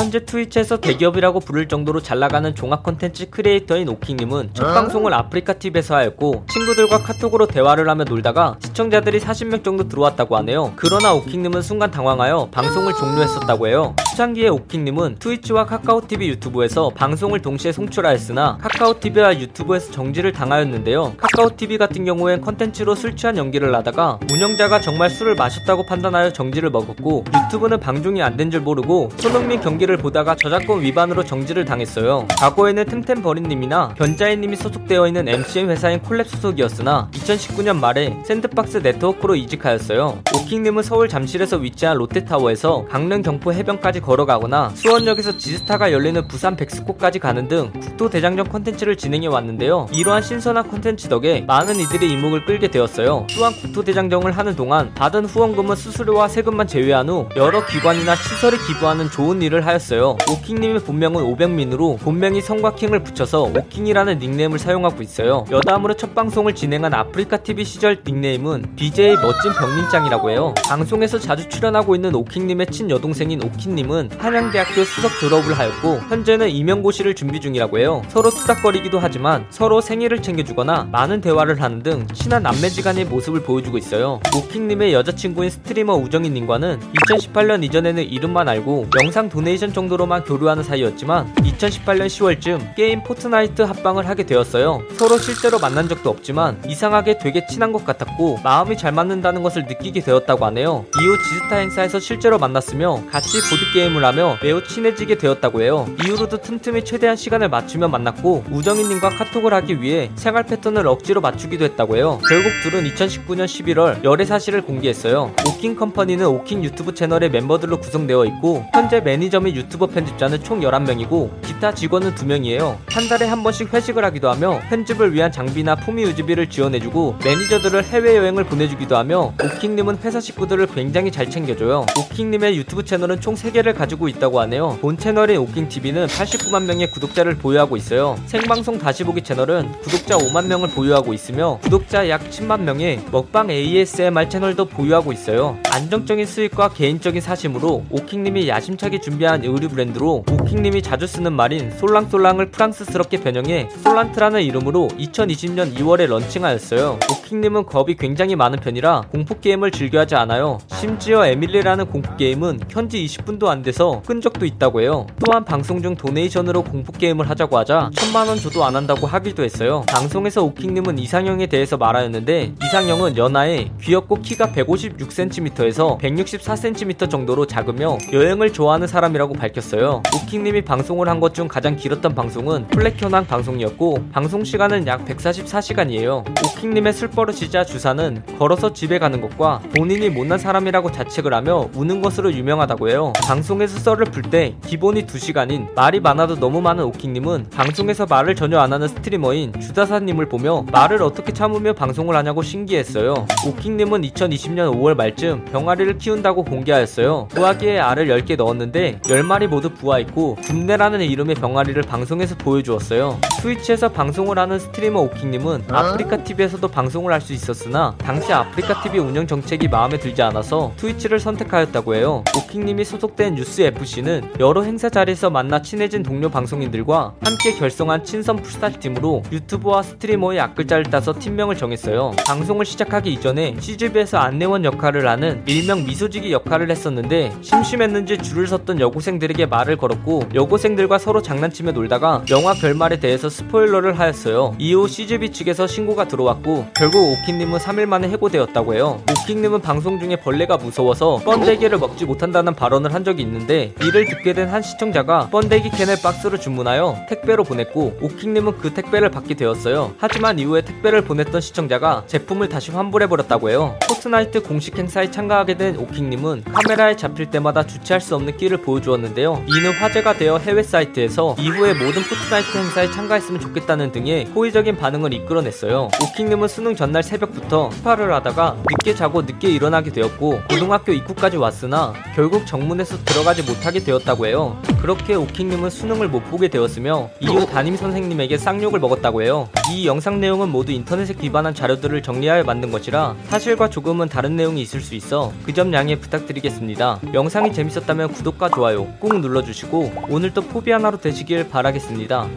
현재 트위치에서 대기업이라고 부를 정도로 잘나가는 종합 콘텐츠 크리에이터인 오킹님은 첫 방송을 아프리카TV에서 하였고 친구들과 카톡으로 대화를 하며 놀다가 시청자들이 40명 정도 들어왔다고 하네요. 그러나 오킹님은 순간 당황하여 방송을 종료했었다고 해요. 초창기에 오킹님은 트위치와 카카오TV 유튜브에서 방송을 동시에 송출하였으나 카카오TV와 유튜브에서 정지를 당하였는데요. 카카오TV 같은 경우엔 컨텐츠로 술 취한 연기를 하다가 운영자가 정말 술을 마셨다고 판단하여 정지를 먹었고, 유튜브는 방종이 안 된 줄 모르고 손흥민 경기를 보다가 저작권 위반으로 정지를 당했어요. 과거에는 틈템버린님이나 견자인님이 소속되어 있는 MCN 회사인 콜랩 소속이었으나 2019년 말에 샌드박스 네트워크로 이직하였어요. 오킹님은 서울 잠실에서 위치한 롯데타워에서 강릉 경포 해변까지 걸어가거나 수원역에서 지스타가 열리는 부산 백스코까지 가는 등 국토 대장정 콘텐츠를 진행해 왔는데요. 이러한 신선한 콘텐츠 덕에 많은 이들의 이목을 끌게 되었어요. 또한 국토 대장정을 하는 동안 받은 후원금은 수수료와 세금만 제외한 후 여러 기관이나 시설에 기부하는 좋은 일을 하였어요. 오킹님의 본명은 오백민으로 본명이 성과 킹을 붙여서 오킹이라는 닉네임을 사용하고 있어요. 여담으로 첫 방송을 진행한 아프리카TV 시절 닉네임은 BJ 멋진 병민짱이라고 해요. 방송에서 자주 출연하고 있는 오킹님의 친여동생인 오킹님은 한양대학교 수석 졸업을 하였고 현재는 임용고시를 준비 중이라고 해요. 서로 투닥거리기도 하지만 서로 생일을 챙겨주거나 많은 대화를 하는 등 친한 남매지간의 모습을 보여주고 있어요. 오킹님의 여자친구인 스트리머 우정인님과는 2018년 이전에는 이름만 알고 영상 도네이션 정도로만 교류하는 사이였지만 2018년 10월쯤 게임 포트나이트 합방을 하게 되었어요. 서로 실제로 만난 적도 없지만 이상하게 되게 친한 것 같았고 마음이 잘 맞는다는 것을 느끼게 되었다고 하네요. 이후 지스타 행사에서 실제로 만났으며 같이 보드게임을 하며 매우 친해지게 되었다고 해요. 이후로도 틈틈이 최대한 시간을 맞추며 만났고 우정인님과 카톡을 하기 위해 생활 패턴을 억지로 맞추기도 했다고 해요. 결국 둘은 2019년 11월 열애 사실을 공개했어요. 오킹 컴퍼니는 오킹 유튜브 채널의 멤버들로 구성되어 있고 현재 매니저 및 유튜버 편집자는 총 11명이고 기타 직원은 2명이에요. 한 달에 한 번씩 회식을 하기도 하며 편집을 위한 장비나 품위 유지비를 지원해주고 매니저들을 해외여행을 보내주기도 하며 오킹님은 회사 식구들을 굉장히 잘 챙겨줘요. 오킹님의 유튜브 채널은 총 3개를 가지고 있다고 하네요. 본 채널인 오킹TV는 89만 명의 구독자를 보유하고 있어요. 생방송 다시보기 채널은 구독자 5만 명을 보유하고 있으며 구독자 약 10만 명의 먹방 ASMR 채널도 보유하고 있어요. 안정적인 수익과 개인적인 사심으로 오킹님이 야심차게 준비한 의류 브랜드로 오킹님이 자주 쓰는 말인 솔랑솔랑을 프랑스스럽게 변형해 솔란트라는 이름으로 2020년 2월에 런칭하였어요. 오킹님은 겁이 굉장히 많은 편이라 공포게임을 즐겨 하지 않아요. 심지어 에밀리라는 공포게임은 현지 20분도 안 돼서 끈 적도 있다고 해요. 또한 방송 중 도네이션으로 공포게임을 하자고 하자 1000만 원 줘도 안 한다고 하기도 했어요. 방송에서 오킹님은 이상형에 대해서 말하였는데 이상형은 연하에 귀엽고 키가 156cm에서 164cm 정도로 작으며 여행을 좋아하는 사람이라고 밝혔어요. 오킹님이 방송을 한 것 중 가장 길었던 방송은 플랫현황 방송이었고 방송 시간은 약 144시간이에요. 오킹님의 술버릇이자 주사는 걸어서 집에 가는 것과 본인이 못난 사람이라고 자책을 하며 우는 것으로 유명하다고 해요. 방송에서 썰을 풀 때 기본이 2시간인 말이 많아도 너무 많은 오킹님은 방송에서 말을 전혀 안 하는 스트리머인 주다사님을 보며 말을 어떻게 참으며 방송을 하냐고 신기했어요. 오킹님은 2020년 5월 말쯤 병아리를 키운다고 공개하였어요. 부화기에 알을 10개 넣었는데 10마리 모두 부화했고 굽네라는 이름의 병아리를 방송에서 보여주었어요. 트위치에서 방송을 하는 스트리머 오킹님은 아프리카TV에서도 방송을 할 수 있었으나 당시 아프리카TV 운영 정책이 마음에 들지 않아서 트위치를 선택하였다고 해요. 오킹님이 소속된 뉴스FC는 여러 행사 자리에서 만나 친해진 동료 방송인들과 함께 결성한 친선 풀스타팀으로 유튜버와 스트리머의 앞글자를 따서 팀명을 정했어요. 방송을 시작하기 이전에 CGV에서 안내원 역할을 하는 일명 미소지기 역할을 했었는데 심심했는지 줄을 섰던 여고생들에게 말을 걸었고 여고생들과 서로 장난치며 놀다가 영화 결말에 대해서 스포일러를 하였어요. 이후 CGV 측에서 신고가 들어왔고 결국 오킹님은 3일 만에 해고되었다고 해요. 오킹님은 방송 중에 벌레가 무서워서 번데기를 먹지 못한다는 발언을 한 적이 있는데 이를 듣게 된 한 시청자가 번데기 캔을 박스로 주문하여 택배로 보냈고 오킹님은 그 택배를 받게 되었어요. 하지만 이후에 택배를 보냈던 시청자가 제품을 다시 환불해버렸다고 해요. 포트나이트 공식 행사에 참가하게 된 오킹님은 카메라에 잡힐 때마다 주체할 수 없는 끼를 보여주었는데요. 이는 화제가 되어 해외 사이트에서 이후에 모든 포트나이트 행사에 참가했으면 좋겠다는 등의 호의적인 반응을 이끌어냈어요. 오킹님은 수능 전날 새벽부터 스파를 하다가 늦게 자고 늦게 일어나게 되었고 고등학교 입구까지 왔으나 결국 정문에서 들어가지 못하게 되었다고 해요. 그렇게 오킹님은 수능을 못 보게 되었으며 이후 담임선생님에게 쌍욕을 먹었다고 해요. 이 영상 내용은 모두 인터넷에 기반한 자료들을 정리하여 만든 것이라 사실과 조금은 다른 내용이 있을 수 있어 그 점 양해 부탁드리겠습니다. 영상이 재밌었다면 구독과 좋아요 꾹 눌러주시고 오늘도 포비 하나로 되시길 바라겠습니다.